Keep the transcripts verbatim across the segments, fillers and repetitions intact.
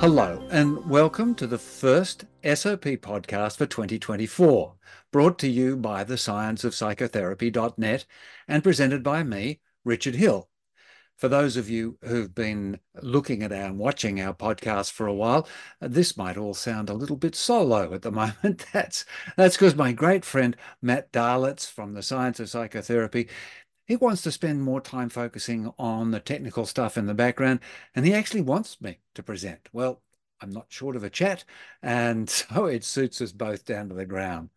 Hello and welcome to the first S O P podcast for twenty twenty-four, brought to you by the science of psychotherapy dot net and presented by me, Richard Hill. For those of you who've been looking at and watching our podcast for a while, this might all sound a little bit solo at the moment. That's that's because my great friend Matt Dahlitz from The Science of Psychotherapy, he wants to spend more time focusing on the technical stuff in the background, and he actually wants me to present. Well, I'm not short of a chat, and so it suits us both down to the ground,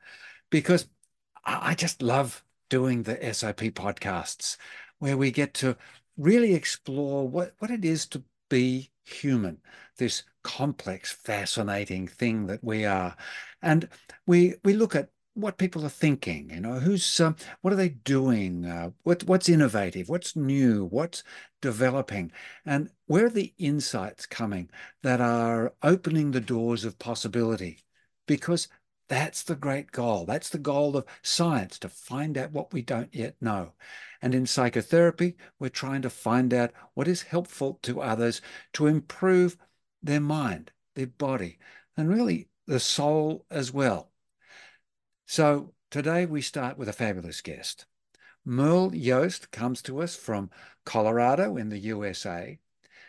because I just love doing the S O P podcasts, where we get to really explore what, what it is to be human, this complex, fascinating thing that we are. And we we look at what people are thinking, you know, who's, um, what are they doing? Uh, what, what's innovative? What's new? What's developing? And where are the insights coming that are opening the doors of possibility? Because that's the great goal. That's the goal of science, to find out what we don't yet know. And in psychotherapy, we're trying to find out what is helpful to others to improve their mind, their body, and really the soul as well. So today we start with a fabulous guest. Merle Yost comes to us from Colorado in the U S A,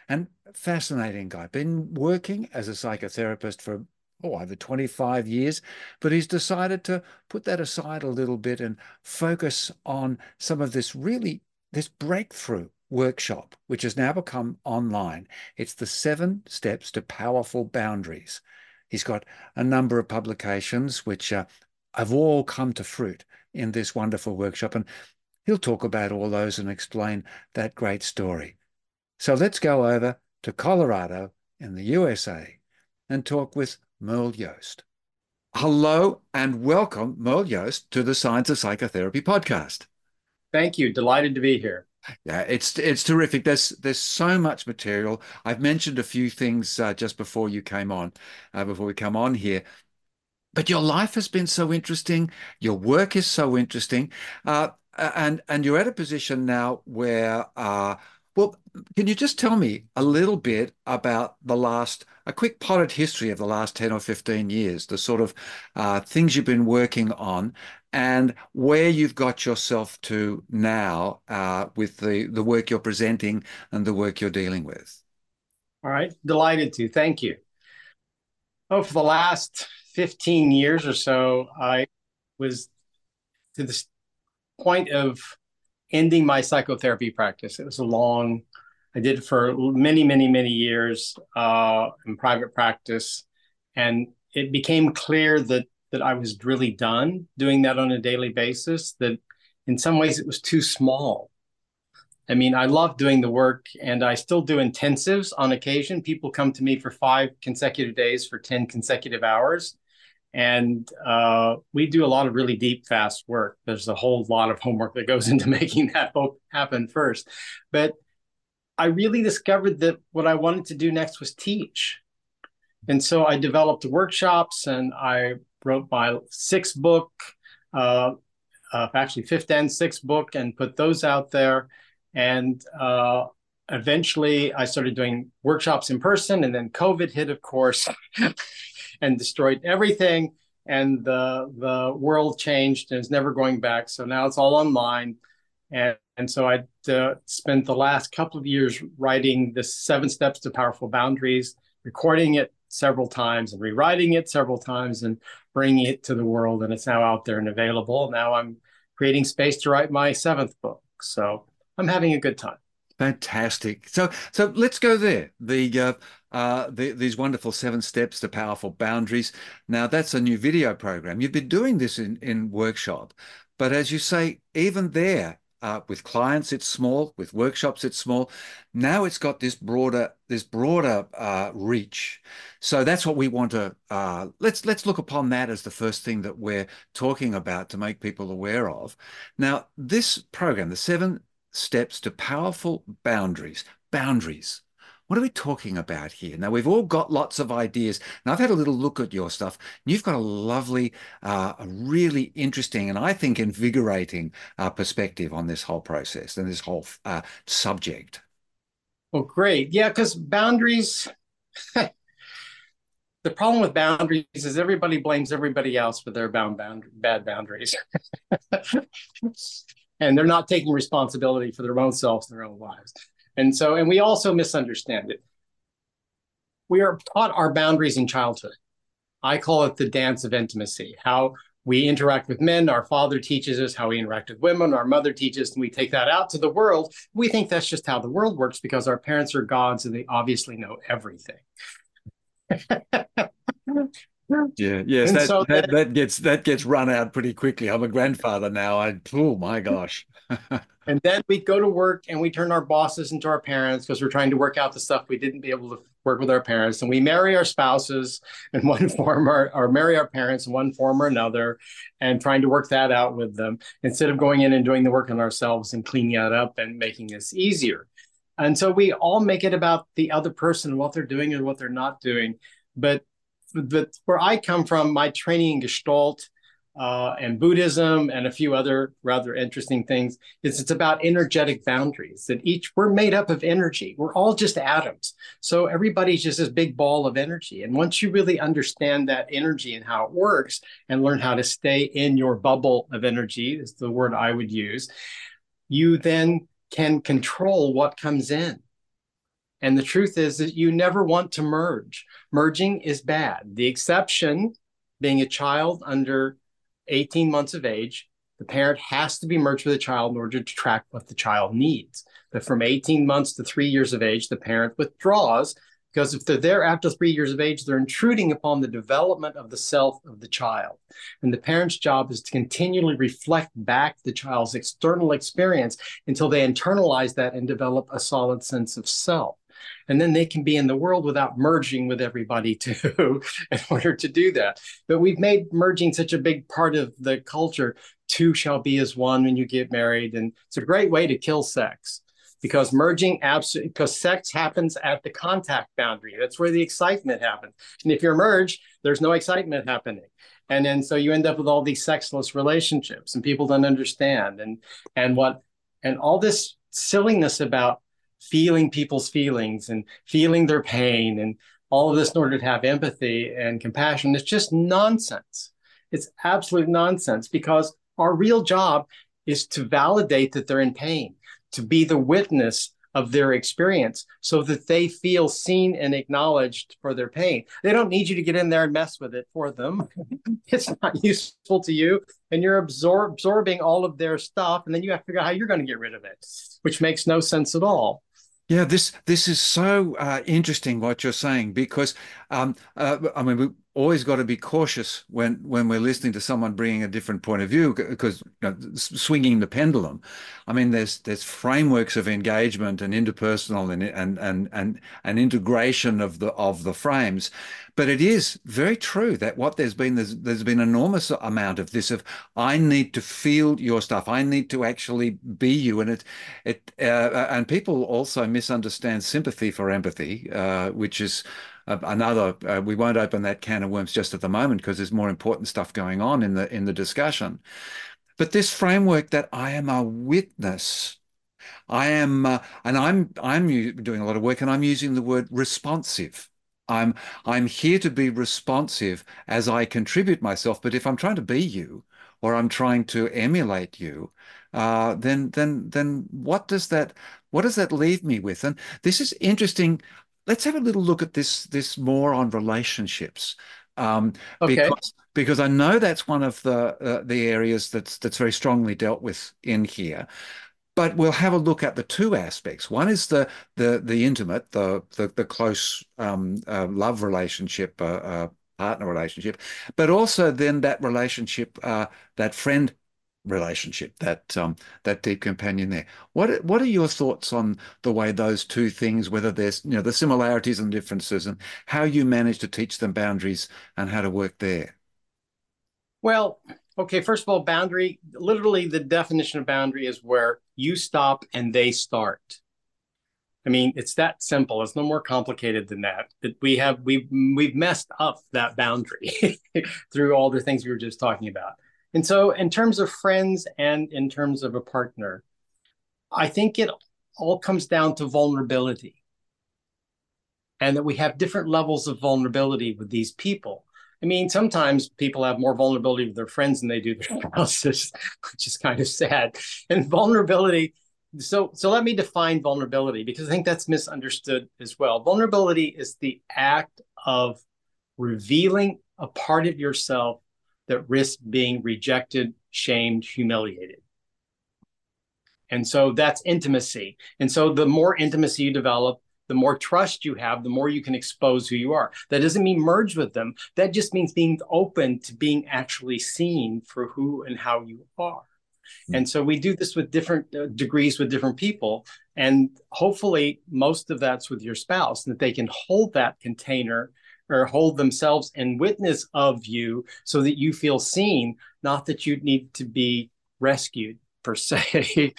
and fascinating guy. Been working as a psychotherapist for oh, over twenty-five years, but he's decided to put that aside a little bit and focus on some of this really, this breakthrough workshop, which has now become online. It's the Seven Steps to Powerful Boundaries. He's got a number of publications which are, have all come to fruit in this wonderful workshop, and he'll talk about all those and explain that great story. So let's go over to Colorado in the U S A and talk with Merle Yost. Hello and welcome, Merle Yost, to the Science of Psychotherapy podcast. Thank you. Delighted to be here. Yeah, it's it's terrific. There's there's so much material. I've mentioned a few things uh, just before you came on, uh, before we come on here. But your life has been so interesting. Your work is so interesting. Uh, and, and you're at a position now where, uh, well, can you just tell me a little bit about the last, a quick potted history of the last ten or fifteen years, the sort of uh, things you've been working on and where you've got yourself to now uh, with the, the work you're presenting and the work you're dealing with? All right. Delighted to. Thank you. Oh, for the last fifteen years or so, I was to the point of ending my psychotherapy practice. It was a long, I did it for many, many, many years uh, in private practice. And it became clear that that I was really done doing that on a daily basis, that in some ways it was too small. I mean, I love doing the work, and I still do intensives on occasion. People come to me for five consecutive days for ten consecutive hours. And uh, we do a lot of really deep, fast work. There's a whole lot of homework that goes into making that happen first. But I really discovered that what I wanted to do next was teach. And so I developed workshops, and I wrote my sixth book, uh, uh, actually fifth and sixth book, and put those out there. And uh, eventually I started doing workshops in person, and then COVID hit, of course. And destroyed everything, and the the world changed and is never going back. So now it's all online, and and so I uh, spent the last couple of years writing the Seven Steps to Powerful Boundaries, recording it several times and rewriting it several times and bringing it to the world. And it's now out there and available. Now I'm creating space to write my seventh book, so I'm having a good time. Fantastic. So, so let's go there. The, uh, uh, the these wonderful Seven Steps to Powerful Boundaries. Now, that's a new video program. You've been doing this in, in workshop, but as you say, even there, uh, with clients, it's small. With workshops, it's small. Now it's got this broader this broader uh, reach. So that's what we want to uh, let's let's look upon that as the first thing that we're talking about to make people aware of. Now, this program, the Seven Steps to Powerful Boundaries. Boundaries. What are we talking about here? Now, we've all got lots of ideas. Now, I've had a little look at your stuff, and you've got a lovely, uh, a really interesting, and I think invigorating uh, perspective on this whole process and this whole uh, subject. Well, great. Yeah, because boundaries, the problem with boundaries is everybody blames everybody else for their bound bound bad boundaries. And they're not taking responsibility for their own selves and their own lives. And so, and we also misunderstand it. We are taught our boundaries in childhood. I call it the dance of intimacy, how we interact with men. Our father teaches us how we interact with women. Our mother teaches us, and we take that out to the world. We think that's just how the world works because our parents are gods and they obviously know everything. Yeah, yes, that, so that, that, that gets that gets run out pretty quickly. I'm a grandfather now. I, oh, my gosh. And then we go to work and we turn our bosses into our parents because we're trying to work out the stuff we didn't be able to work with our parents. And we marry our spouses in one form or, or marry our parents in one form or another and trying to work that out with them instead of going in and doing the work on ourselves and cleaning it up and making this easier. And so we all make it about the other person, what they're doing and what they're not doing. But But where I come from, my training in Gestalt uh, and Buddhism and a few other rather interesting things is it's about energetic boundaries, that each we're made up of energy. We're all just atoms. So everybody's just this big ball of energy. And once you really understand that energy and how it works and learn how to stay in your bubble of energy, is the word I would use, you then can control what comes in. And the truth is that you never want to merge. Merging is bad. The exception being a child under eighteen months of age, the parent has to be merged with the child in order to track what the child needs. But from eighteen months to three years of age, the parent withdraws because if they're there after three years of age, they're intruding upon the development of the self of the child. And the parent's job is to continually reflect back the child's external experience until they internalize that and develop a solid sense of self. And then they can be in the world without merging with everybody too in order to do that. But we've made merging such a big part of the culture. Two shall be as one when you get married. And it's a great way to kill sex because merging absolutely, because sex happens at the contact boundary. That's where the excitement happens. And if you're merged, there's no excitement happening. And then so you end up with all these sexless relationships and people don't understand. And, and what, and all this silliness about feeling people's feelings and feeling their pain and all of this in order to have empathy and compassion. It's just nonsense. It's absolute nonsense because our real job is to validate that they're in pain, to be the witness of their experience so that they feel seen and acknowledged for their pain. They don't need you to get in there and mess with it for them. It's not useful to you. And you're absor- absorbing all of their stuff. And then you have to figure out how you're going to get rid of it, which makes no sense at all. Yeah, this this is so uh, interesting what you're saying, because, um, uh, I mean, we've always got to be cautious when, when we're listening to someone bringing a different point of view, because you know, swinging the pendulum. I mean, there's there's frameworks of engagement and interpersonal and and and and, and integration of the of the frames. But it is very true that what there's been, there's, there's been an enormous amount of this of, I need to feel your stuff. I need to actually be you. And it, it uh, and people also misunderstand sympathy for empathy, uh, which is another, uh, we won't open that can of worms just at the moment because there's more important stuff going on in the, in the discussion. But this framework that I am a witness, I am, uh, and I'm, I'm doing a lot of work and I'm using the word responsive. I'm I'm here to be responsive as I contribute myself. But if I'm trying to be you, or I'm trying to emulate you, uh, then then then what does that what does that leave me with? And this is interesting. Let's have a little look at this this more on relationships, um, okay. because because I know that's one of the uh, the areas that's that's very strongly dealt with in here. But we'll have a look at the two aspects. One is the the the intimate, the the, the close um, uh, love relationship, uh, uh, partner relationship, but also then that relationship, uh, that friend relationship, that um, that deep companion there. What what are your thoughts on the way those two things, whether there's you know the similarities and differences, and how you manage to teach them boundaries and how to work there? Well. Okay, first of all, boundary, literally the definition of boundary is where you stop and they start. I mean, it's that simple. It's no more complicated than that. That we have, we've, we've messed up that boundary through all the things we were just talking about. And so in terms of friends and in terms of a partner, I think it all comes down to vulnerability. and that we have different levels of vulnerability with these people. I mean, sometimes people have more vulnerability with their friends than they do their spouses, which is kind of sad. And vulnerability, so so let me define vulnerability, because I think that's misunderstood as well. Vulnerability is the act of revealing a part of yourself that risks being rejected, shamed, humiliated. And so that's intimacy. And so the more intimacy you develop, the more trust you have, the more you can expose who you are. That doesn't mean merge with them. That just means being open to being actually seen for who and how you are. Mm-hmm. And so we do this with different uh, degrees with different people. And hopefully most of that's with your spouse, and that they can hold that container or hold themselves in witness of you so that you feel seen, not that you need to be rescued per se.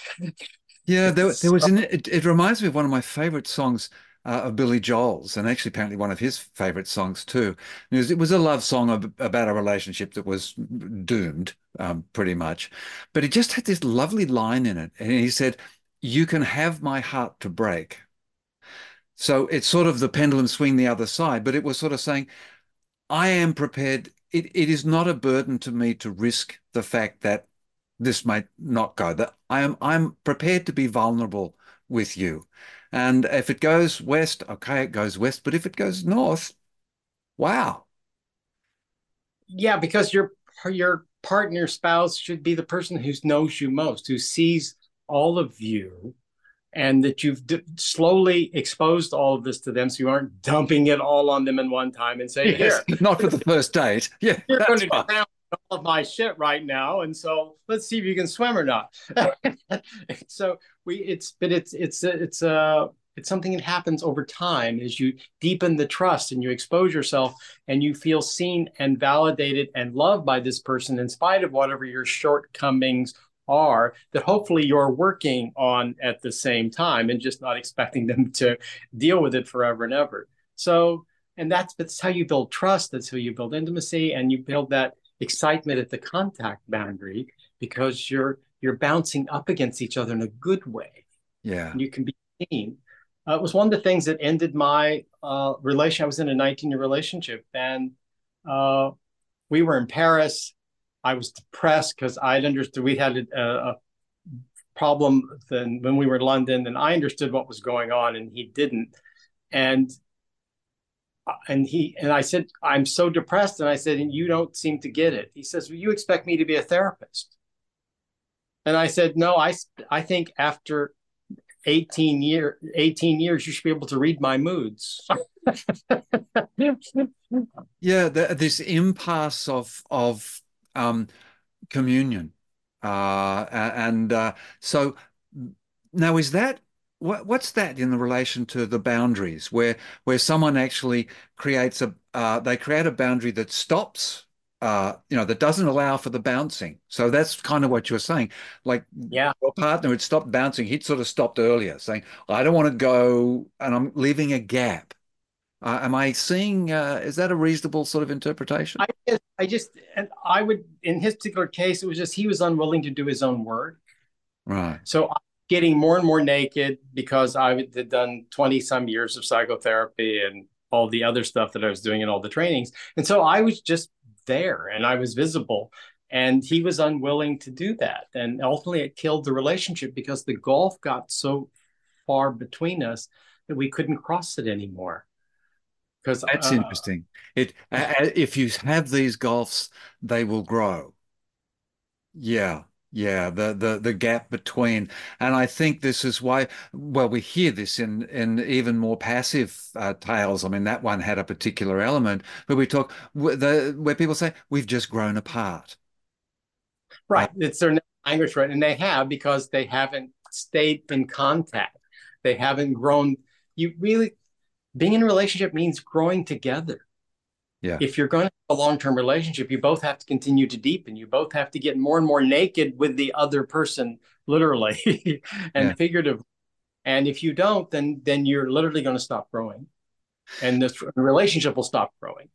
Yeah, there, there was an, it, it reminds me of one of my favorite songs uh, of Billy Joel's, and actually apparently one of his favorite songs too. It was, it was a love song ab- about a relationship that was doomed, um, pretty much. But it just had this lovely line in it. And he said, "You can have my heart to break." So it's sort of the pendulum swing the other side, but it was sort of saying, I am prepared. It, it is not a burden to me to risk the fact that this might not go, that I am I'm prepared to be vulnerable with you. And if it goes west, okay, it goes west. But if it goes north, wow. Yeah, because your your partner, spouse should be the person who knows you most, who sees all of you, and that you've d- slowly exposed all of this to them, so you aren't dumping it all on them in one time and saying, yes, here. Not for the first date. Yeah, you're going to drown all of my shit right now, and so let's see if you can swim or not. So we, it's, but it's, it's, it's a, uh, it's something that happens over time as you deepen the trust and you expose yourself and you feel seen and validated and loved by this person in spite of whatever your shortcomings are, that hopefully you're working on at the same time and just not expecting them to deal with it forever and ever. So, and that's, that's how you build trust. That's how you build intimacy, and you build that excitement at the contact boundary, because you're you're bouncing up against each other in a good way. Yeah, and you can be seen. Uh, it was one of the things that ended my uh, relation. I was in a nineteen-year relationship, and uh, we were in Paris. I was depressed because I understood we had a, a problem then when we were in London, and I understood what was going on, and he didn't. And and he and I said, "I'm so depressed," and I said, "And you don't seem to get it." He says, "Well, you expect me to be a therapist?" And I said, "No, I I think after eighteen years, you should be able to read my moods." Yeah, the, this impasse of of Um, communion. Uh, and uh, so now is that, what, what's that in the relation to the boundaries where, where someone actually creates a, uh, they create a boundary that stops, uh, you know, that doesn't allow for the bouncing. So that's kind of what you were saying. Like yeah. Your partner had stopped bouncing. He'd sort of stopped earlier saying, I don't want to go, and I'm leaving a gap. Uh, am I seeing, uh, is that a reasonable sort of interpretation? I just, I just, and I would, in his particular case, it was just, he was unwilling to do his own work. Right. So I'm getting more and more naked because I had done twenty some years of psychotherapy and all the other stuff that I was doing in all the trainings. And so I was just there and I was visible, and he was unwilling to do that. And ultimately it killed the relationship because the gulf got so far between us that we couldn't cross it anymore. Because that's uh, interesting. It uh, if you have these gulfs, they will grow. Yeah, yeah. The the the gap between, and I think this is why. Well, we hear this in in even more passive uh, tales. I mean, that one had a particular element, but we talk the where people say we've just grown apart. Right. Uh, it's their language, right? And they have, because they haven't stayed in contact. They haven't grown. You really. Being in a relationship means growing together. Yeah. If you're going to have a long-term relationship, you both have to continue to deepen. You both have to get more and more naked with the other person, literally and yeah. figuratively. And if you don't, then then you're literally going to stop growing, and the relationship will stop growing.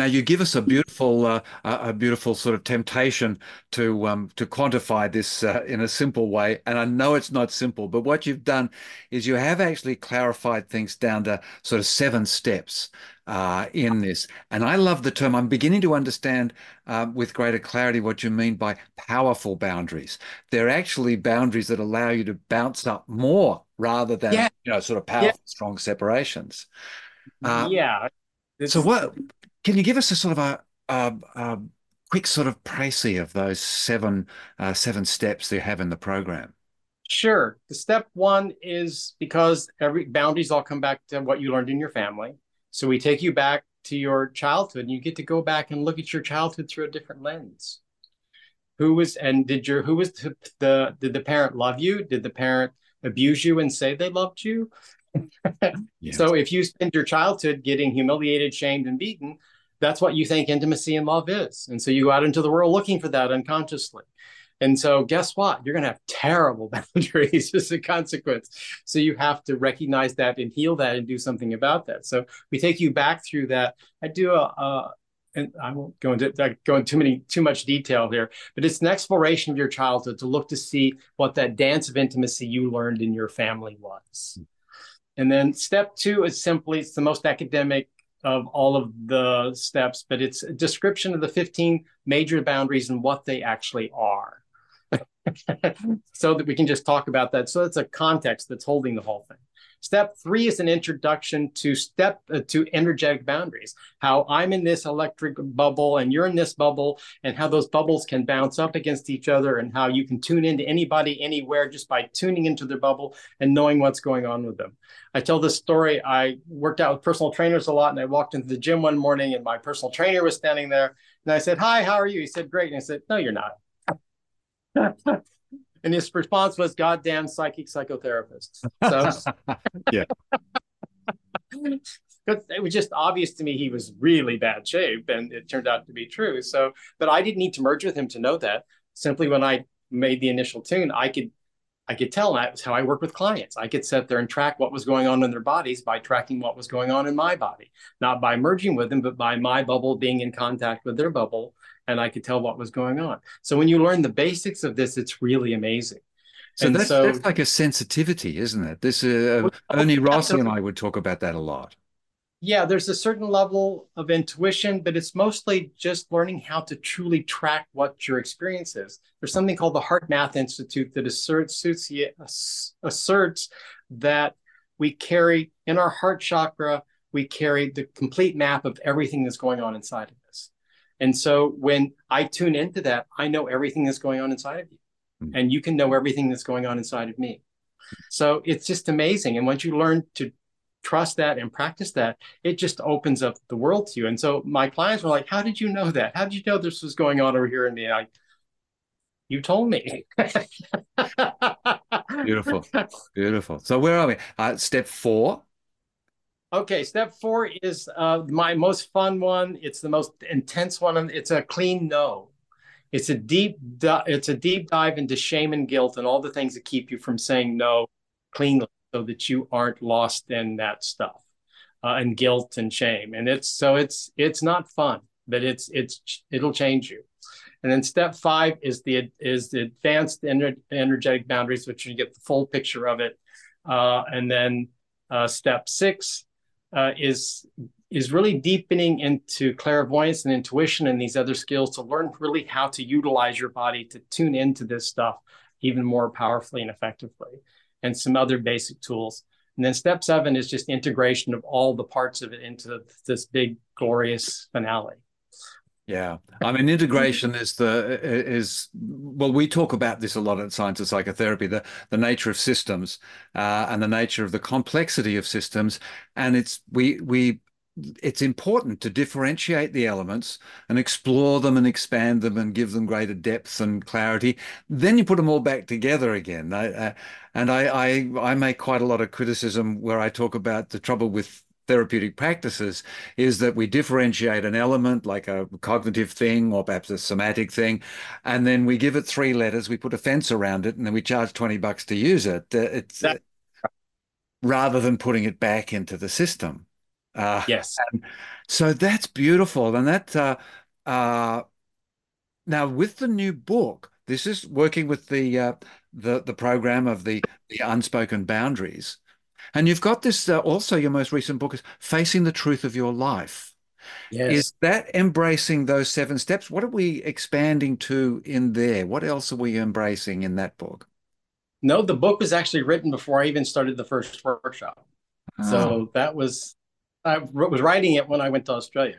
Now, you give us a beautiful, uh, a beautiful sort of temptation to um, to quantify this uh, in a simple way, and I know it's not simple. But what you've done is you have actually clarified things down to sort of seven steps uh, in this. And I love the term. I'm beginning to understand uh, with greater clarity what you mean by powerful boundaries. They're actually boundaries that allow you to bounce up more rather than yeah. you know sort of powerful, yeah. strong separations. Uh, yeah. It's, so what can you give us a sort of a, a, a quick sort of précis of those seven uh, seven steps that you have in the program? Sure. The step one is, because every boundaries all come back to what you learned in your family. So we take you back to your childhood, and you get to go back and look at your childhood through a different lens. Who was and did your who was the, the did the parent love you? Did the parent abuse you and say they loved you? Yes. So if you spend your childhood getting humiliated, shamed, and beaten, that's what you think intimacy and love is. And so you go out into the world looking for that unconsciously. And so guess what? You're going to have terrible boundaries as a consequence. So you have to recognize that and heal that and do something about that. So we take you back through that. I do a, a and I won't go into go into too many too much detail here, but it's an exploration of your childhood to look to see what that dance of intimacy you learned in your family was. Mm-hmm. And then step two is simply, it's the most academic of all of the steps, but it's a description of the fifteen major boundaries and what they actually are, so that we can just talk about that. So that's a context that's holding the whole thing. Step three is an introduction to step uh, to energetic boundaries, how I'm in this electric bubble and you're in this bubble, and how those bubbles can bounce up against each other, and how you can tune into anybody anywhere just by tuning into their bubble and knowing what's going on with them. I tell this story. I worked out with personal trainers a lot, and I walked into the gym one morning and my personal trainer was standing there, and I said, "Hi, how are you?" He said, "Great." And I said, "No, you're not." And his response was, "Goddamn psychic psychotherapist." So yeah. It was just obvious to me he was really bad shape, and it turned out to be true. So, but I didn't need to merge with him to know that. Simply when I made the initial tune, I could I could tell. That was how I work with clients. I could sit there and track what was going on in their bodies by tracking what was going on in my body, not by merging with them, but by my bubble being in contact with their bubble, and I could tell what was going on. So when you learn the basics of this, it's really amazing. So, that's, so that's like a sensitivity, isn't it? This uh, well, Ernie Rossi and I would talk about that a lot. Yeah, there's a certain level of intuition, but it's mostly just learning how to truly track what your experience is. There's something called the HeartMath Institute that asserts, asserts that we carry, in our heart chakra, we carry the complete map of everything that's going on inside of us. And so when I tune into that, I know everything that's going on inside of you. Mm-hmm. And you can know everything that's going on inside of me. So it's just amazing. And once you learn to trust that and practice that, it just opens up the world to you. And so my clients were like, "How did you know that? How did you know this was going on over here in me?" And I, you told me. Beautiful, beautiful. So where are we? Uh, step four. Okay, step four is uh, my most fun one. It's the most intense one. It's a clean no. It's a deep. It's a deep dive into shame and guilt and all the things that keep you from saying no cleanly, so that you aren't lost in that stuff uh, and guilt and shame. And it's so it's it's not fun, but it's it's it'll change you. And then step five is the is the advanced ener energetic boundaries, which you get the full picture of it. Uh, and then uh, step six uh, is is really deepening into clairvoyance and intuition and these other skills to learn really how to utilize your body to tune into this stuff even more powerfully and effectively, and some other basic tools. And then step seven is just integration of all the parts of it into this big, glorious finale. Yeah. I mean, integration is the, is, well, we talk about this a lot at Science of Psychotherapy, the, the nature of systems uh, and the nature of the complexity of systems. And it's, we, we, it's important to differentiate the elements and explore them and expand them and give them greater depth and clarity. Then you put them all back together again. I, uh, and I, I, I make quite a lot of criticism where I talk about the trouble with therapeutic practices is that we differentiate an element like a cognitive thing or perhaps a somatic thing, and then we give it three letters, we put a fence around it, and then we charge twenty bucks to use it. Uh, it's, uh, rather than putting it back into the system. Uh, yes. So that's beautiful. And that, uh, uh, now with the new book, this is working with the, uh, the, the program of the, the unspoken boundaries. And you've got this, uh, also your most recent book is Facing the Truth of Your Life. Yes. Is that embracing those seven steps? What are we expanding to in there? What else are we embracing in that book? No, the book was actually written before I even started the first workshop. Oh. So that was, I was writing it when I went to Australia.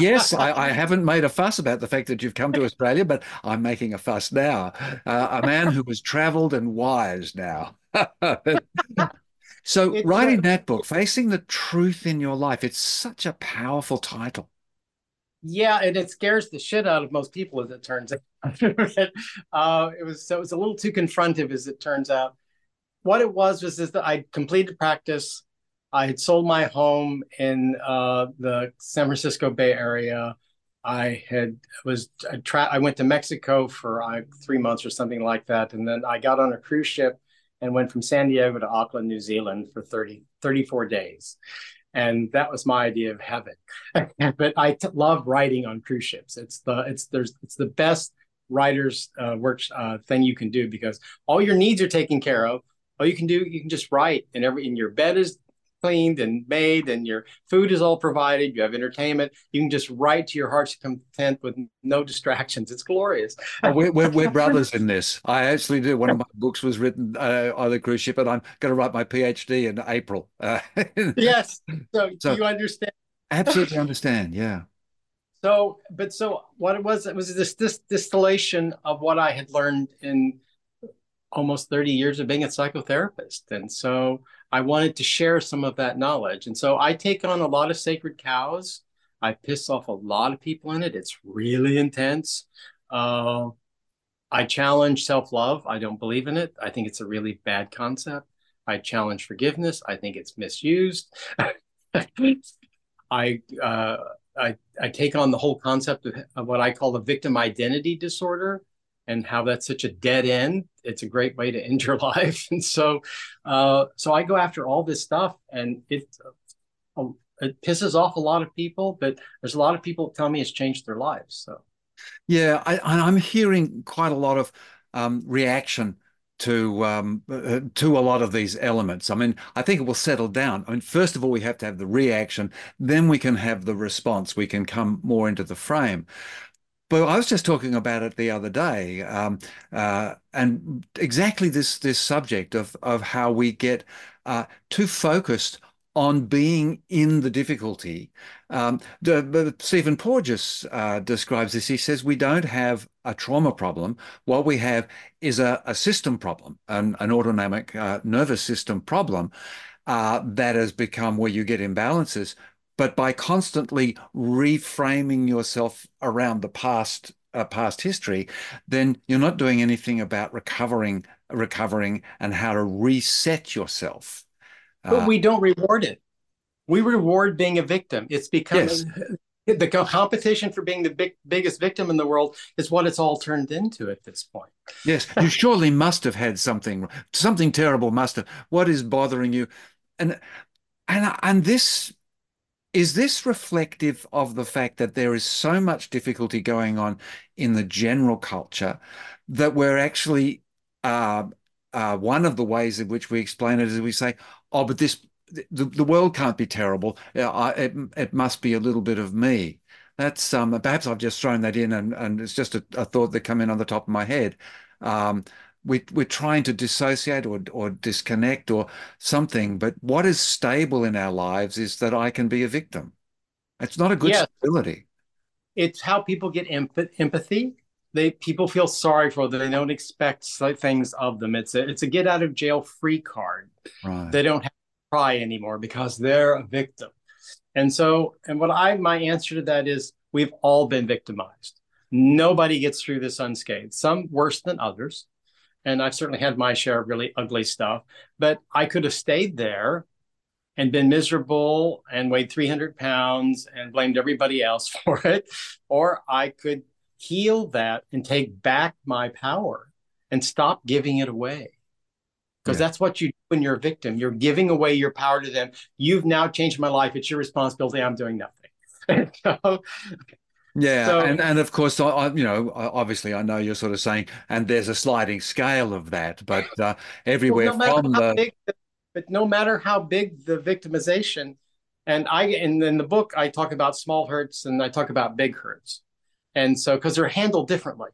Yes, I, I haven't made a fuss about the fact that you've come to Australia, but I'm making a fuss now. Uh, a man who has traveled and wise now. So it's writing a, that book, Facing the Truth in Your Life, it's such a powerful title. Yeah, and it scares the shit out of most people, as it turns out. uh, it was so it was a little too confrontive, as it turns out. What it was was is that I completed practice. I had sold my home in uh, the San Francisco Bay Area. I had was I, tra I went to Mexico for uh, three months or something like that, and then I got on a cruise ship and went from San Diego to Auckland, New Zealand for thirty, thirty-four days. And that was my idea of heaven. But I t love writing on cruise ships. It's the, it's, there's, it's the best writer's uh, work uh, thing you can do, because all your needs are taken care of. All you can do, you can just write, and every, and your bed is cleaned and made, and your food is all provided. You have entertainment. You can just write to your heart's content with no distractions. It's glorious. Oh, we're, we're, we're brothers in this. I actually do. One of my books was written uh, on the cruise ship, and I'm going to write my PhD in April. Uh, yes. So, so you understand. Absolutely understand. Yeah. So, but so what it was, it was this, this distillation of what I had learned in almost thirty years of being a psychotherapist. And so I wanted to share some of that knowledge. And so I take on a lot of sacred cows. I piss off a lot of people in it. It's really intense. Uh, I challenge self-love. I don't believe in it. I think it's a really bad concept. I challenge forgiveness. I think it's misused. I, uh, I, I take on the whole concept of, of what I call the victim identity disorder, and how that's such a dead end. It's a great way to end your life. And so uh, so I go after all this stuff, and it, uh, it pisses off a lot of people, but there's a lot of people tell me it's changed their lives. So, yeah, I, I'm hearing quite a lot of um, reaction to um, uh, to a lot of these elements. I mean, I think it will settle down. I mean, first of all, we have to have the reaction, then we can have the response. We can come more into the frame. But I was just talking about it the other day, um, uh, and exactly this this subject of of how we get uh, too focused on being in the difficulty. Um, the, the Stephen Porges uh, describes this. He says we don't have a trauma problem. What we have is a, a system problem, an, an autonomic uh, nervous system problem uh, that has become where you get imbalances. But by constantly reframing yourself around the past, uh, past history, then you're not doing anything about recovering, recovering, and how to reset yourself. But uh, we don't reward it. We reward being a victim. It's become yes. The competition for being the big, biggest victim in the world is what it's all turned into at this point. Yes, you surely must have had something. Something terrible must have. What is bothering you? And and and this. Is this reflective of the fact that there is so much difficulty going on in the general culture that we're actually, uh, uh, one of the ways in which we explain it is we say, oh, but this, the, the world can't be terrible. I, it, it must be a little bit of me. That's, um, perhaps I've just thrown that in, and, and it's just a, a thought that came in on the top of my head. Um, We, we're trying to dissociate or, or disconnect or something, but what is stable in our lives is that I can be a victim. It's not a good yes. stability. It's how people get empathy. They people feel sorry for them. They don't expect things of them. It's a, it's a get out of jail free card. Right. They don't have to cry anymore because they're a victim. And so, and what I, my answer to that is we've all been victimized. Nobody gets through this unscathed, some worse than others. And I've certainly had my share of really ugly stuff, but I could have stayed there and been miserable and weighed three hundred pounds and blamed everybody else for it. Or I could heal that and take back my power and stop giving it away. Because yeah. that's what you when you're a victim. You're giving away your power to them. You've now changed my life. It's your responsibility. I'm doing nothing. so, okay. Yeah, so, and and of course, I you know obviously I know you're sort of saying, and there's a sliding scale of that, but uh, everywhere well, no from the, big the but no matter how big the victimization, and I and in the book I talk about small hurts and I talk about big hurts, and so because they're handled differently,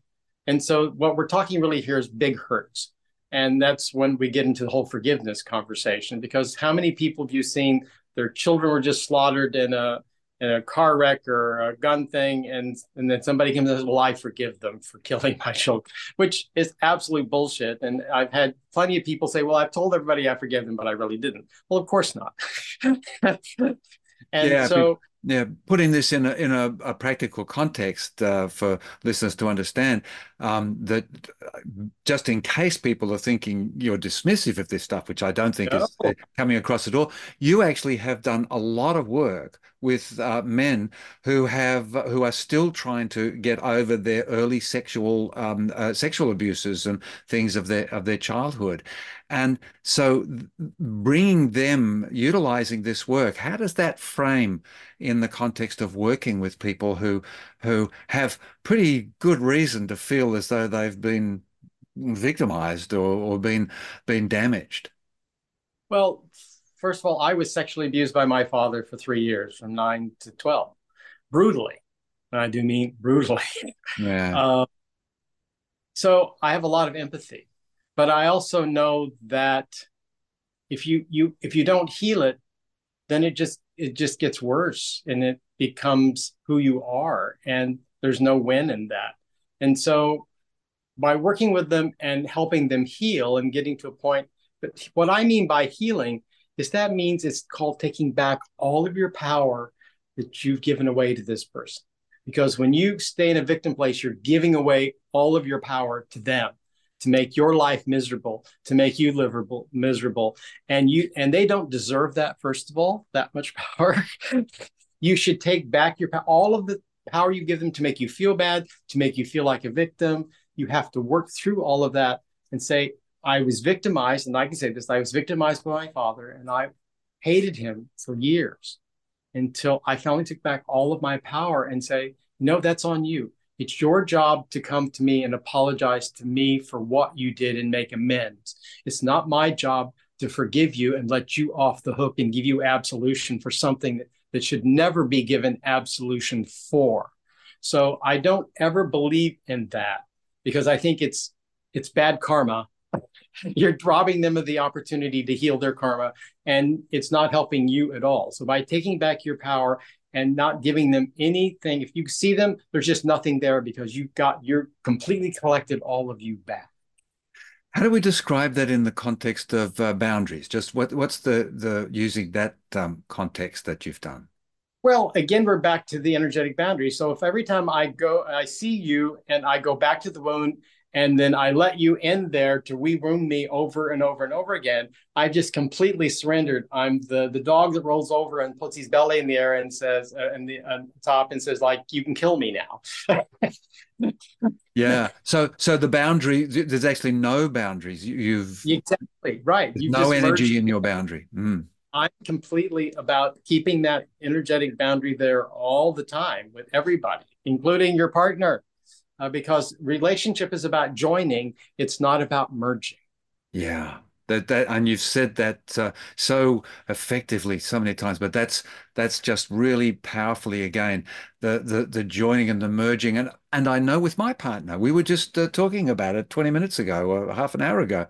and so what we're talking really here is big hurts, and that's when we get into the whole forgiveness conversation, because how many people have you seen their children were just slaughtered in a in a car wreck or a gun thing, and and then somebody comes and says, well, I forgive them for killing my children, which is absolute bullshit. And I've had plenty of people say, well, I've told everybody I forgive them, but I really didn't. Well, of course not. and yeah, so... Yeah, putting this in a, in a, a practical context uh, for listeners to understand um, that just in case people are thinking you're dismissive of this stuff, which I don't think no. is coming across at all, you actually have done a lot of work with uh, men who have who are still trying to get over their early sexual um, uh, sexual abuses and things of their of their childhood, and so bringing them, utilizing this work, how does that frame in the context of working with people who who have pretty good reason to feel as though they've been victimized or, or been been damaged? Well, first of all, I was sexually abused by my father for three years, from nine to twelve, brutally. And I do mean brutally. Yeah. Uh, so I have a lot of empathy, but I also know that if you you if you don't heal it, then it just it just gets worse, and it becomes who you are, and there's no win in that. And so, by working with them and helping them heal and getting to a point, but what I mean by healing is that means it's called taking back all of your power that you've given away to this person. Because when you stay in a victim place, you're giving away all of your power to them to make your life miserable, to make you livable, miserable. And you and they don't deserve that, first of all, that much power. You should take back your all of the power you give them to make you feel bad, to make you feel like a victim. You have to work through all of that and say, I was victimized, and I can say this, I was victimized by my father, and I hated him for years until I finally took back all of my power and say, no, that's on you. It's your job to come to me and apologize to me for what you did and make amends. It's not my job to forgive you and let you off the hook and give you absolution for something that, that should never be given absolution for. So I don't ever believe in that, because I think it's it's bad karma. You're robbing them of the opportunity to heal their karma, and it's not helping you at all. So by taking back your power and not giving them anything, if you see them, there's just nothing there, because you've got, you're completely collected all of you back. How do we describe that in the context of uh, boundaries? Just what what's the, the using that um, context that you've done? Well, again, we're back to the energetic boundary. So if every time I go, I see you and I go back to the wound, and then I let you in there to re-wound me over and over and over again, I just completely surrendered. I'm the the dog that rolls over and puts his belly in the air and says, uh, in the uh, top and says, like, you can kill me now. Yeah. So so the boundary, there's actually no boundaries. You've exactly right. You've no energy in your boundary. Mm. I'm completely about keeping that energetic boundary there all the time with everybody, including your partner. Uh, because relationship is about joining, it's not about merging. Yeah, that that, and you've said that uh, so effectively so many times. But that's that's just really powerfully again the the the joining and the merging. And and I know with my partner, we were just uh, talking about it twenty minutes ago or half an hour ago,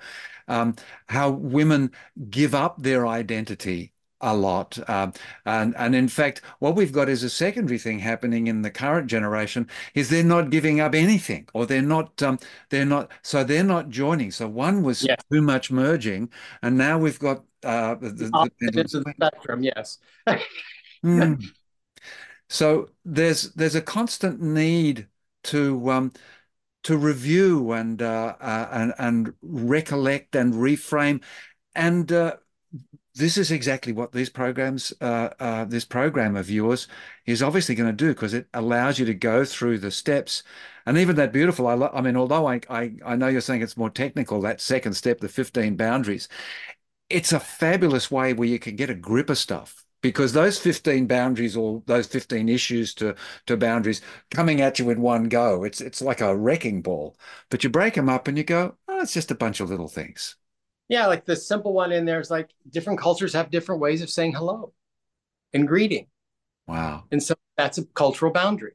um, how women give up their identity a lot, um, and and in fact, what we've got is a secondary thing happening in the current generation is they're not giving up anything, or they're not um, they're not so they're not joining. So one was yes. too much merging, and now we've got uh, the, the, the, the spectrum. Yes. mm. So there's there's a constant need to um, to review and uh, uh, and and recollect and reframe, and. Uh, This is exactly what these programs, uh, uh, this program of yours is obviously going to do, because it allows you to go through the steps. And even that beautiful, I, lo I mean, although I, I, I know you're saying it's more technical, that second step, the fifteen boundaries, it's a fabulous way where you can get a grip of stuff, because those fifteen boundaries, or those fifteen issues to, to boundaries coming at you in one go, it's, it's like a wrecking ball. But you break them up and you go, oh, it's just a bunch of little things. Yeah, like the simple one in there is like different cultures have different ways of saying hello and greeting. Wow. And so that's a cultural boundary.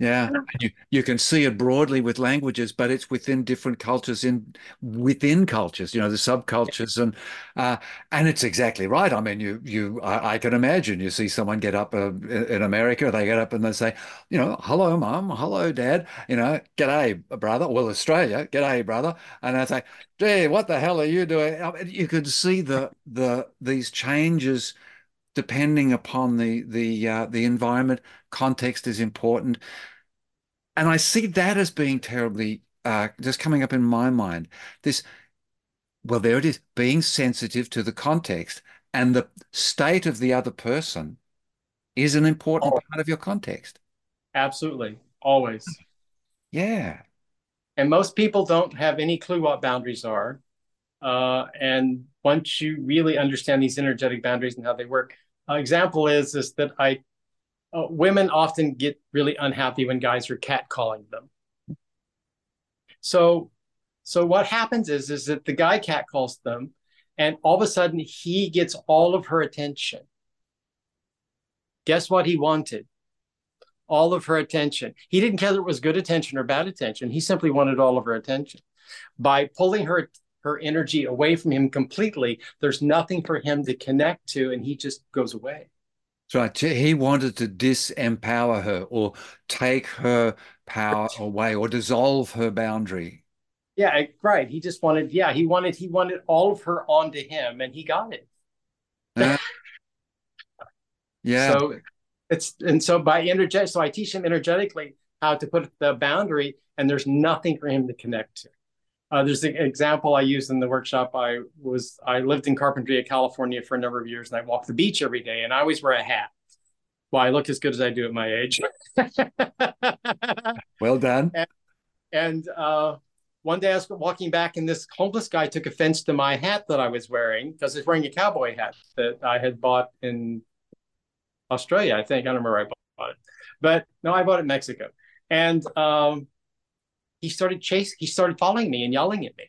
Yeah, you, you can see it broadly with languages, but it's within different cultures, in within cultures, you know, the subcultures, and uh, and it's exactly right. I mean, you you I, I can imagine you see someone get up uh, in America, they get up and they say, you know, hello, mom, hello, dad, you know, g'day, brother. Well, Australia, g'day, brother, and I say, gee, what the hell are you doing? You can see the the these changes. Depending upon the the uh, the environment, context is important, and I see that as being terribly uh, just coming up in my mind. This, well, there it is, being sensitive to the context and the state of the other person is an important oh, part of your context. Absolutely, always. Yeah, and most people don't have any clue what boundaries are, uh, and once you really understand these energetic boundaries and how they work. An example is, is that I, uh, women often get really unhappy when guys are catcalling them. So, so what happens is, is that the guy catcalls them, and all of a sudden he gets all of her attention. Guess what he wanted? All of her attention. He didn't care that it was good attention or bad attention. He simply wanted all of her attention. By pulling her her energy away from him completely, there's nothing for him to connect to, and he just goes away. That's right. He wanted to disempower her or take her power away or dissolve her boundary. Yeah, right. He just wanted, yeah, he wanted, he wanted all of her onto him, and he got it. Yeah. yeah. So it's, and so by energetic, so I teach him energetically how to put the boundary, and there's nothing for him to connect to. Uh, there's an example I used in the workshop. I was I lived in Carpinteria, California for a number of years, and I walked the beach every day, and I always wear a hat. Well, I look as good as I do at my age. Well done. And, and uh, one day I was walking back, and this homeless guy took offense to my hat that I was wearing, because I was wearing a cowboy hat that I had bought in Australia, I think. I don't remember I bought it. But no, I bought it in Mexico. And um He started chasing, he started following me and yelling at me.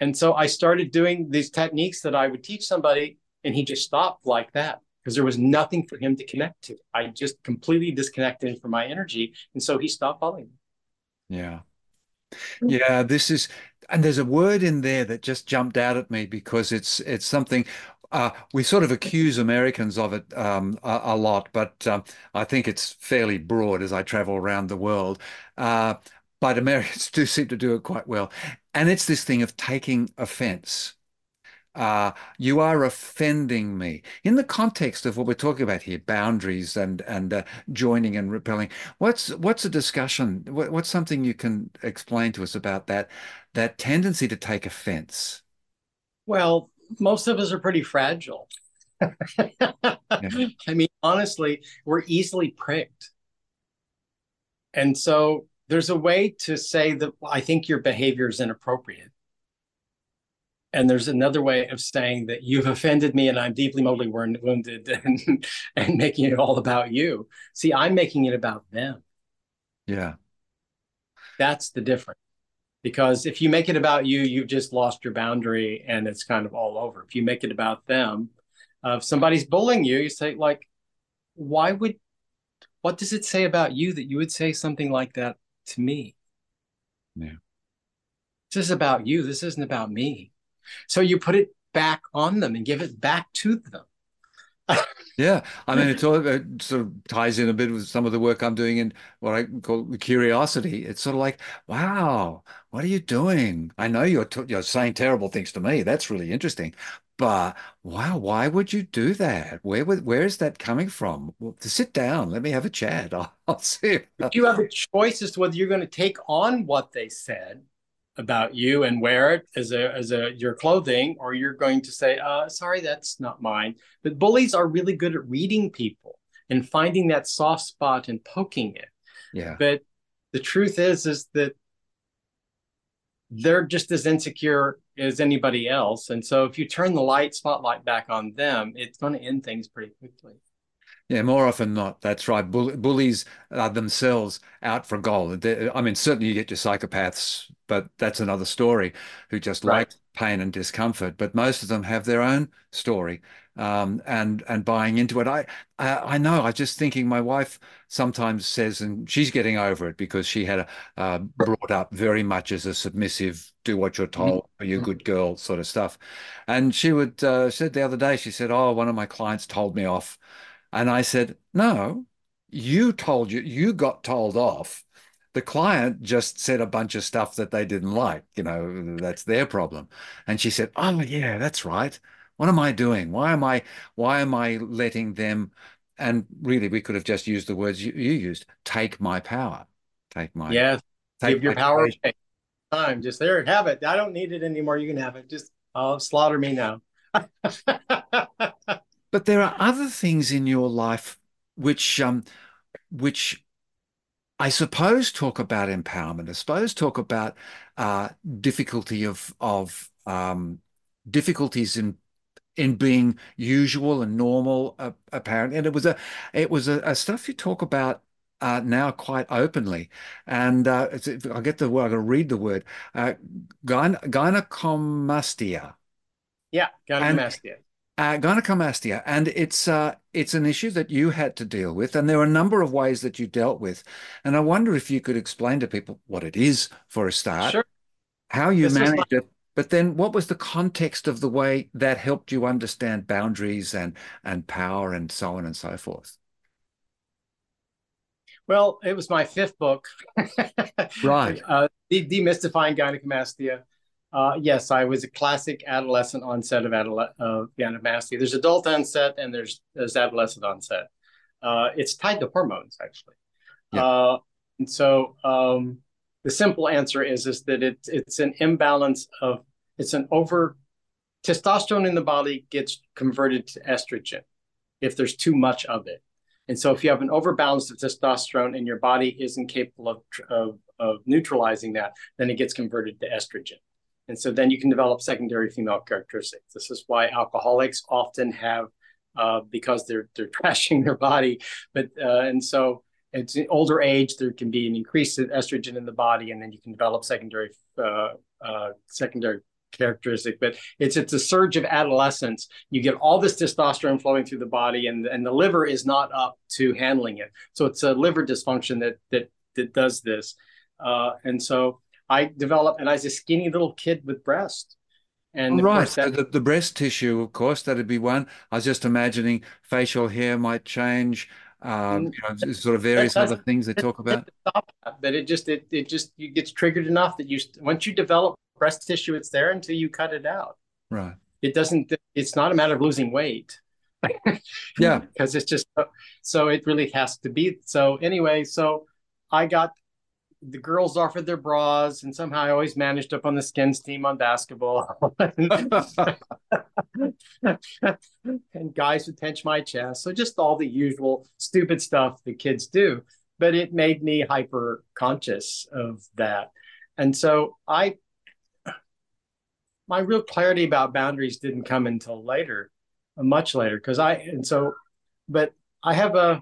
And so I started doing these techniques that I would teach somebody, and he just stopped like that, because there was nothing for him to connect to. I just completely disconnected him from my energy. And so he stopped following me. Yeah. Yeah, this is, and there's a word in there that just jumped out at me, because it's it's something uh, we sort of accuse Americans of it um, a, a lot, but um, I think it's fairly broad as I travel around the world. Uh, But Americans do seem to do it quite well. And it's this thing of taking offense. Uh, you are offending me. In the context of what we're talking about here, boundaries and and uh, joining and repelling, what's what's a discussion? What, what's something you can explain to us about that, that tendency to take offense? Well, most of us are pretty fragile. Yeah. I mean, honestly, we're easily pricked. And so there's a way to say that, well, I think your behavior is inappropriate. And there's another way of saying that you've offended me and I'm deeply mortally wounded, and, and making it all about you. See, I'm making it about them. Yeah. That's the difference. Because if you make it about you, you've just lost your boundary and it's kind of all over. If you make it about them, uh, if somebody's bullying you, you say, like, why would, what does it say about you that you would say something like that to me? Yeah. This is about you. This isn't about me. So you put it back on them and give it back to them. Yeah. I mean, it's all, it sort of ties in a bit with some of the work I'm doing in what I call curiosity. It's sort of like, wow, what are you doing? I know you're, you're saying terrible things to me. That's really interesting. But wow, why would you do that? Where where is that coming from? Well, sit down. Let me have a chat. I'll, I'll see. If you have a choice as to whether you're going to take on what they said about you and wear it as a as a your clothing, or you're going to say, uh, "Sorry, that's not mine." But bullies are really good at reading people and finding that soft spot and poking it. Yeah. But the truth is, is that they're just as insecure as anybody else. And so if you turn the light spotlight back on them, it's going to end things pretty quickly. Yeah, more often not. That's right. Bull- bullies are themselves out for gold. They're, I mean, certainly you get your psychopaths, but that's another story, who just right. like pain and discomfort. But most of them have their own story, um, and and buying into it. I, I I know. I'm just thinking. My wife sometimes says, and she's getting over it because she had a, uh, brought up very much as a submissive, do what you're told, mm-hmm. you good girl sort of stuff. And she would uh, said the other day. She said, "Oh, one of my clients told me off." And I said, no, you told you, you got told off. The client just said a bunch of stuff that they didn't like. You know, that's their problem. And she said, oh, yeah, that's right. What am I doing? Why am I, why am I letting them? And really, we could have just used the words you, you used, take my power. Take my yes, take give your power away. Time. Just there, have it. I don't need it anymore. You can have it. Just oh, slaughter me now. But there are other things in your life which, um, which I suppose talk about empowerment. I suppose talk about uh, difficulty of of um, difficulties in in being usual and normal, uh, apparently. And it was a it was a, a stuff you talk about uh, now quite openly. And uh, it's, I'll get the word. I'm going to read the word uh, gyne- gynecomastia. Yeah, gynecomastia. And, Uh, gynecomastia, and it's uh, it's an issue that you had to deal with, and there are a number of ways that you dealt with. And I wonder if you could explain to people what it is for a start, sure. how you this managed like- it, but then what was the context of the way that helped you understand boundaries and and power and so on and so forth. Well, it was my fifth book, right? Uh, Demystifying Gynecomastia. Uh, yes, I was a classic adolescent onset of adole- uh, gynecomastia. There's adult onset and there's there's adolescent onset. Uh, it's tied to hormones, actually. Yeah. Uh, and so um, the simple answer is is that it's it's an imbalance of it's an over testosterone in the body gets converted to estrogen if there's too much of it. And so if you have an overbalance of testosterone and your body isn't capable of of, of neutralizing that, then it gets converted to estrogen. And so then you can develop secondary female characteristics. This is why alcoholics often have, uh, because they're they're trashing their body. But uh, and so at older age, there can be an increase in estrogen in the body, and then you can develop secondary uh, uh, secondary characteristic. But it's it's a surge of adolescence. You get all this testosterone flowing through the body, and and the liver is not up to handling it. So it's a liver dysfunction that that that does this, uh, and so. I developed, and I was a skinny little kid with breasts. And oh, right, that- so the, the breast tissue, of course, that'd be one. I was just imagining facial hair might change, um, you know, sort of various other things they talk about. Stop that, but it just, it, it just, it gets triggered enough that you, once you develop breast tissue, it's there until you cut it out. Right. It doesn't, it's not a matter of losing weight. Yeah. Because it's just, so it really has to be. So anyway, so I got, the girls offered their bras, and somehow I always managed up on the skins team on basketball. And guys would pinch my chest. So just all the usual stupid stuff the kids do. But it made me hyper conscious of that. And so I, my real clarity about boundaries didn't come until later, much later. Because I, and so, but I have a,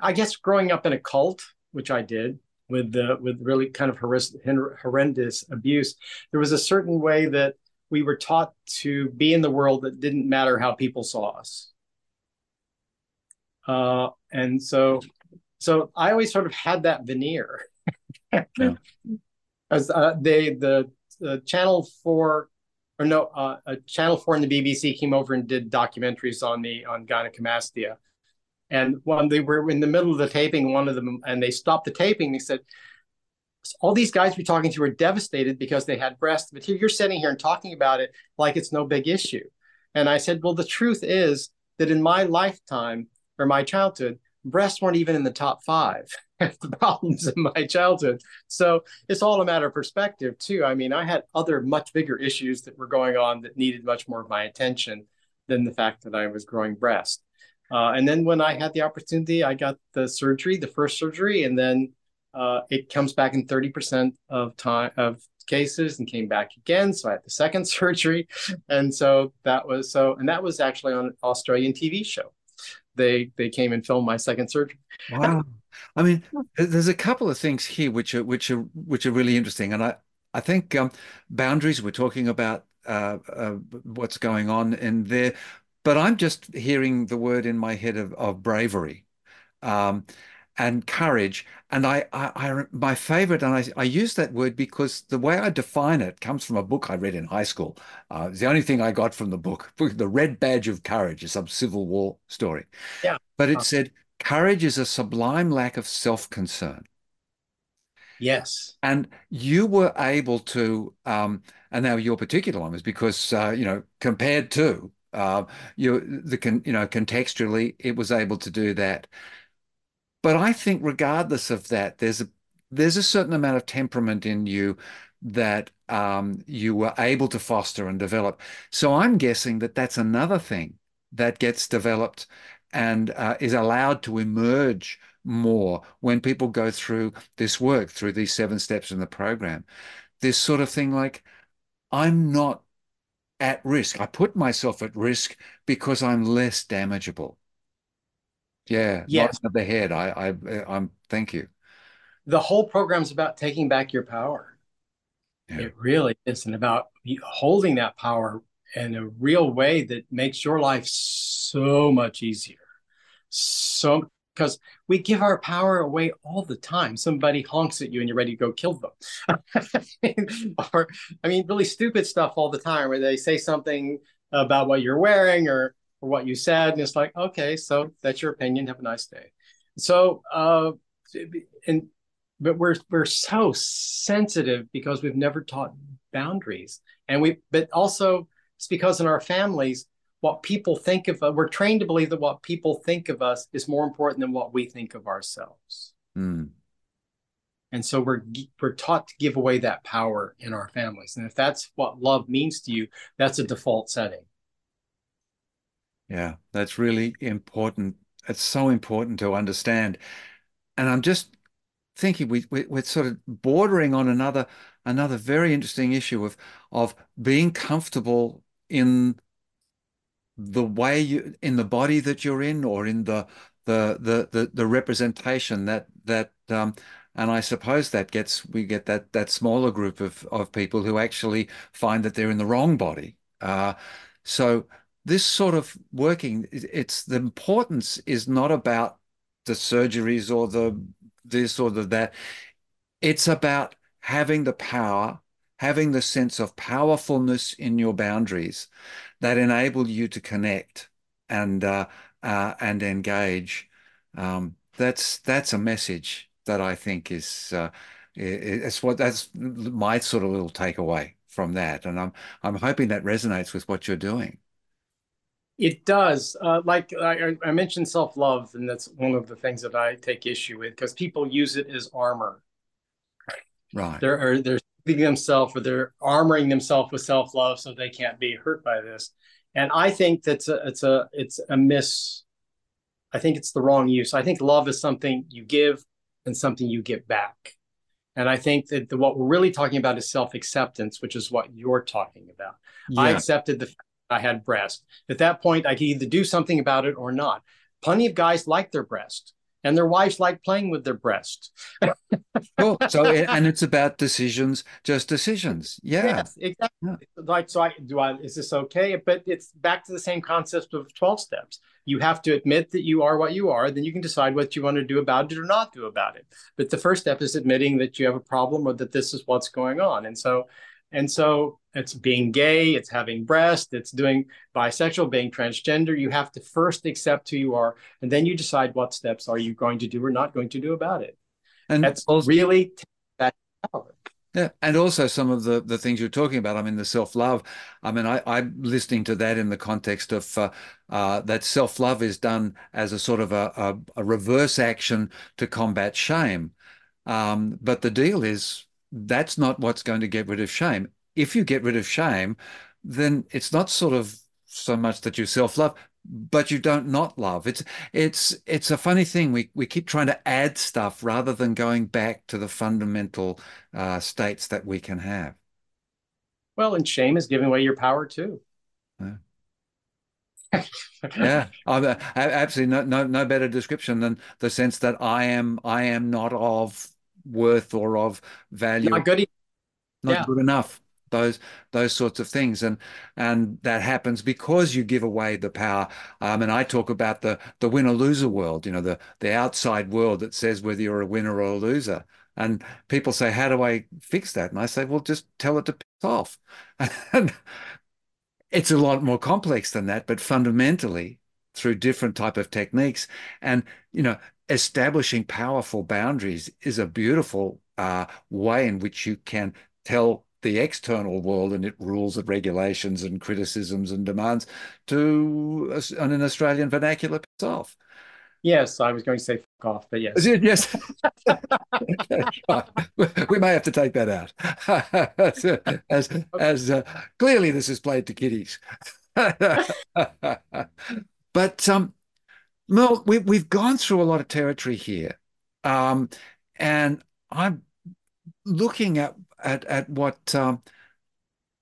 I guess growing up in a cult, which I did with the, with really kind of horrendous abuse, there was a certain way that we were taught to be in the world that didn't matter how people saw us. Uh, and so, so I always sort of had that veneer. Yeah. As uh, they, the uh, Channel Four, or no, uh, uh, Channel Four and the B B C came over and did documentaries on me on gynecomastia. And when they were in the middle of the taping, one of them, and they stopped the taping, they said, all these guys we're talking to were devastated because they had breasts, but here you're sitting here and talking about it like it's no big issue. And I said, well, the truth is that in my lifetime or my childhood, breasts weren't even in the top five of the problems in my childhood. So it's all a matter of perspective too. I mean, I had other much bigger issues that were going on that needed much more of my attention than the fact that I was growing breasts. Uh, and then when I had the opportunity, I got the surgery, the first surgery, and then uh, it comes back in thirty percent of time of cases and came back again. So I had the second surgery. And so that was so, and that was actually on an Australian T V show. They they came and filmed my second surgery. Wow. I mean, there's a couple of things here which are which are which are really interesting. And I, I think um, boundaries, we're talking about uh, uh, what's going on in there. But I'm just hearing the word in my head of, of bravery. Um, and courage. And I, I, I my favorite, and I, I use that word because the way I define it comes from a book I read in high school. Uh, it's the only thing I got from the book, The Red Badge of Courage, is some Civil War story. Yeah. But it oh. said, courage is a sublime lack of self-concern. Yes. And you were able to, um, and now your particular one is because, uh, you know, compared to, uh, you, the con, you know, contextually, it was able to do that. But I think regardless of that, there's a there's a certain amount of temperament in you that um, you were able to foster and develop. So I'm guessing that that's another thing that gets developed and uh, is allowed to emerge more when people go through this work, through these seven steps in the program. This sort of thing like, I'm not at risk. I put myself at risk because I'm less damageable. Yeah, yes. Not the head. I, I, I'm. Thank you. The whole program's about taking back your power. Yeah. It really is, and about holding that power in a real way that makes your life so much easier. So, because we give our power away all the time. Somebody honks at you, and you're ready to go kill them. I mean, or, I mean, really stupid stuff all the time, where they say something about what you're wearing or. Or what you said, and it's like, okay, so that's your opinion. Have a nice day. So, uh, and but we're we're so sensitive because we've never taught boundaries, and we. But also, it's because in our families, what people think of, we're trained to believe that what people think of us is more important than what we think of ourselves. Mm. And so we're we're taught to give away that power in our families, and if that's what love means to you, that's a default setting. Yeah, that's really important. It's so important to understand. And I'm just thinking we, we, we're sort of bordering on another another very interesting issue of of being comfortable in the way you in the body that you're in, or in the the the the, the representation that that um, and I suppose that gets we get that that smaller group of of people who actually find that they're in the wrong body. Uh, so. This sort of working, it's the importance is not about the surgeries or the this or the that. It's about having the power, having the sense of powerfulness in your boundaries that enable you to connect and uh, uh, and engage. Um, that's that's a message that I think is uh, it's what that's my sort of little takeaway from that, and I'm I'm hoping that resonates with what you're doing. It does. Uh, like I, I mentioned self-love, and that's one of the things that I take issue with, because people use it as armor. Right. They're, they're saving themselves, or they're armoring themselves with self-love so they can't be hurt by this. And I think that's a, it's a, it's a miss. I think it's the wrong use. I think love is something you give and something you get back. And I think that the, what we're really talking about is self-acceptance, which is what you're talking about. Yeah. I accepted the fact I had breast. At that point, I could either do something about it or not. Plenty of guys like their breast, and their wives like playing with their breast. Cool. So, and it's about decisions, just decisions. Yeah. Yes, exactly. Yeah. Like, so I do. I is this okay? But it's back to the same concept of twelve steps. You have to admit that you are what you are. Then you can decide what you want to do about it or not do about it. But the first step is admitting that you have a problem, or that this is what's going on. And so. And so it's being gay, it's having breasts, it's doing bisexual, being transgender. You have to first accept who you are, and then you decide what steps are you going to do or not going to do about it. And that's also, really that power. Yeah, and also some of the, the things you're talking about, I mean, the self-love. I mean, I, I'm listening to that in the context of uh, uh, that self-love is done as a sort of a, a, a reverse action to combat shame. Um, but the deal is, that's not what's going to get rid of shame. If you get rid of shame, then it's not sort of so much that you self-love, but you don't not love. It's it's it's a funny thing. We we keep trying to add stuff rather than going back to the fundamental uh, states that we can have. Well, and shame is giving away your power too. Yeah. Yeah, I've, uh, absolutely no, no no better description than the sense that I am I am not of worth or of value, not good, not yeah. good enough. Those those sorts of things, and and that happens because you give away the power. Um, and I talk about the the winner loser world. You know, the the outside world that says whether you're a winner or a loser. And people say, "How do I fix that?" And I say, "Well, just tell it to piss off." And it's a lot more complex than that, but fundamentally through different type of techniques and, you know, establishing powerful boundaries is a beautiful uh, way in which you can tell the external world and its rules of regulations and criticisms and demands to, on an Australian vernacular, piss off. Yes, I was going to say fuck off, but yes. Yes. We may have to take that out. as as, okay. as uh, clearly this is played to kiddies. But, um, Merle, we, we've gone through a lot of territory here. Um, and I'm looking at, at, at what... Um,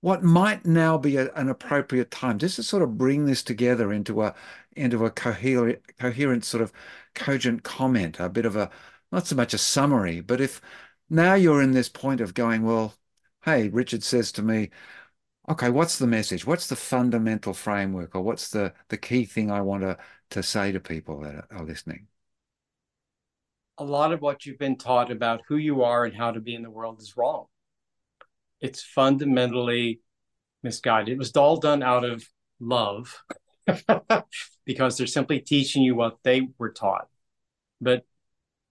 What might now be a, an appropriate time just to sort of bring this together into a into a coherent, coherent sort of cogent comment, a bit of a, not so much a summary, but if now you're in this point of going, well, hey, Richard says to me, okay, what's the message? What's the fundamental framework, or what's the, the key thing I want to, to say to people that are listening? A lot of what you've been taught about who you are and how to be in the world is wrong. It's fundamentally misguided. It was all done out of love because they're simply teaching you what they were taught. But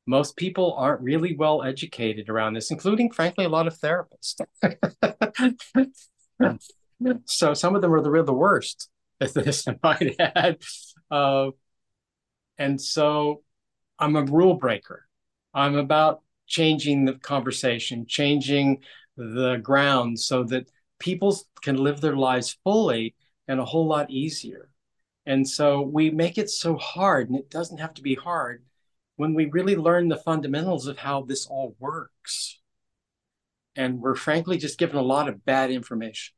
most people aren't really well educated around this, including, frankly, a lot of therapists. So some of them are the, the worst at this, I might add. Uh, and so I'm a rule breaker. I'm about changing the conversation, changing the ground so that people can live their lives fully and a whole lot easier. And so we make it so hard, and it doesn't have to be hard when we really learn the fundamentals of how this all works. And we're frankly just given a lot of bad information.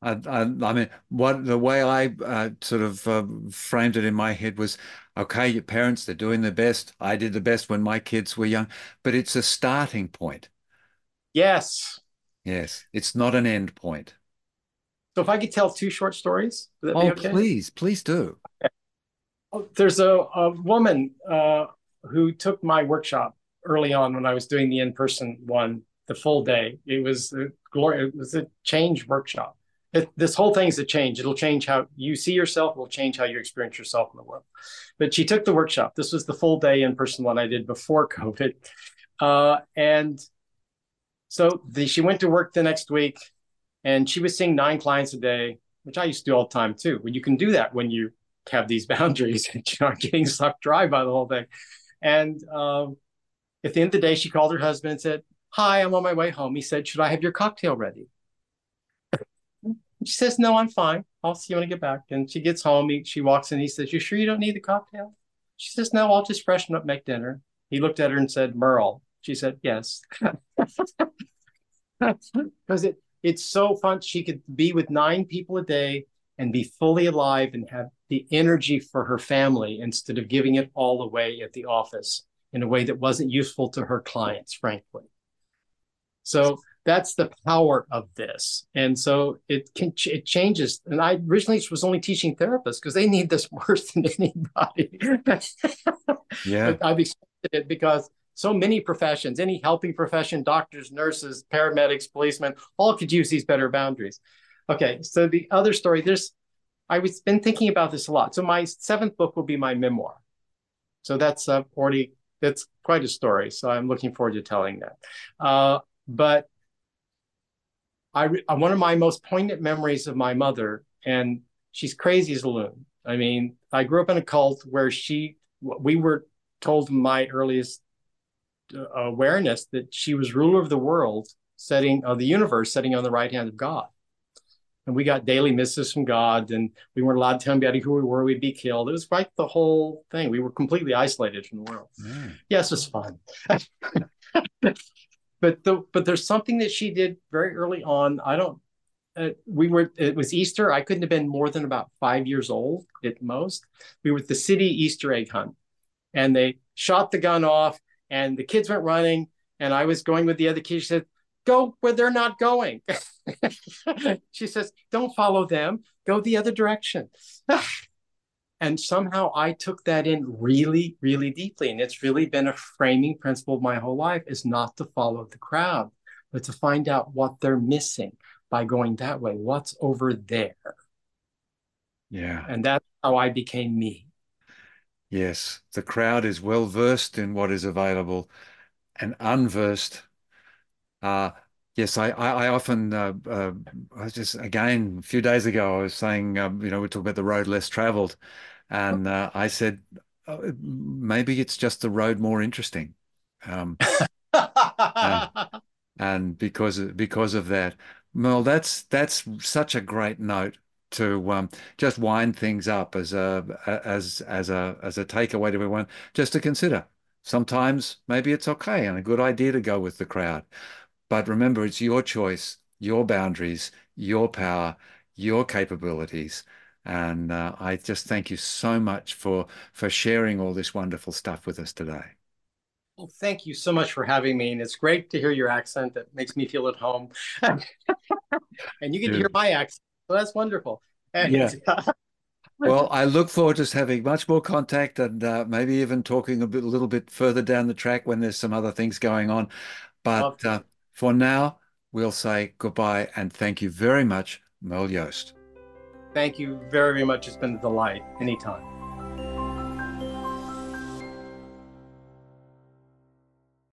I, I, I mean, what the way I uh, sort of uh, framed it in my head was, okay, your parents, they're doing their best. I did the best when my kids were young, but it's a starting point. Yes. Yes. It's not an end point. So if I could tell two short stories, would that oh, be okay? Please, please do. Okay. Oh, there's a, a woman uh, who took my workshop early on when I was doing the in-person one, the full day. It was a glory. It was a change workshop. It, this whole thing is a change. It'll change how you see yourself. It'll change how you experience yourself in the world. But she took the workshop. This was the full day in-person one I did before COVID. Uh, and So the, she went to work the next week, and she was seeing nine clients a day, which I used to do all the time too. Well, you can do that when you have these boundaries and you're not getting sucked dry by the whole thing. And um, at the end of the day, she called her husband and said, "Hi, I'm on my way home." He said, "Should I have your cocktail ready?" She says, "No, I'm fine. I'll see you when I get back." And she gets home. He, she walks in. He says, "You sure you don't need the cocktail?" She says, "No, I'll just freshen up, make dinner." He looked at her and said, "Merle." She said, "Yes." Because it, it's so fun. She could be with nine people a day and be fully alive and have the energy for her family instead of giving it all away at the office in a way that wasn't useful to her clients, frankly. So that's the power of this. And so it can, it changes. And I originally was only teaching therapists because they need this worse than anybody. Yeah, but I've accepted it because so many professions, any helping profession, doctors, nurses, paramedics, policemen, all could use these better boundaries. Okay, so the other story, there's, I've been thinking about this a lot. So my seventh book will be my memoir. So that's uh, already, that's quite a story. So I'm looking forward to telling that. Uh, but I, one of my most poignant memories of my mother, and she's crazy as a loon. I mean, I grew up in a cult where she, we were told my earliest awareness that she was ruler of the world, setting of the universe, sitting on the right hand of God. And we got daily missives from God, and we weren't allowed to tell anybody who we were. We'd be killed. It was like the whole thing. We were completely isolated from the world. Mm. Yes, it was fun. but the, but there's something that she did very early on. I don't uh, we were, it was Easter. I couldn't have been more than about five years old at most. We were at the city Easter egg hunt, and they shot the gun off and the kids went running. And I was going with the other kids. She said, go where they're not going. She says, don't follow them. Go the other direction. And somehow I took that in really, really deeply. And it's really been a framing principle of my whole life, is not to follow the crowd, but to find out what they're missing by going that way. What's over there? Yeah. And that's how I became me. Yes. The crowd is well versed in what is available, and unversed. Uh, yes, I, I, I often, uh, uh, I was just, again, a few days ago, I was saying, um, you know, we talk about the road less traveled. And uh, I said, oh, maybe it's just the road more interesting. Um, and, and because, because of that, Merle, that's, that's such a great note to um, just wind things up as a, as, as a, as a takeaway to everyone, just to consider. Sometimes maybe it's okay and a good idea to go with the crowd. But remember, it's your choice, your boundaries, your power, your capabilities. And uh, I just thank you so much for, for sharing all this wonderful stuff with us today. Well, thank you so much for having me. And it's great to hear your accent. That makes me feel at home. And you get yeah. to hear my accent. So that's wonderful. And, yeah. Uh, Well, I look forward to having much more contact, and uh, maybe even talking a, bit, a little bit further down the track when there's some other things going on. But uh, for now, we'll say goodbye, and thank you very much, Merle Yost. Thank you very much. It's been a delight. Anytime.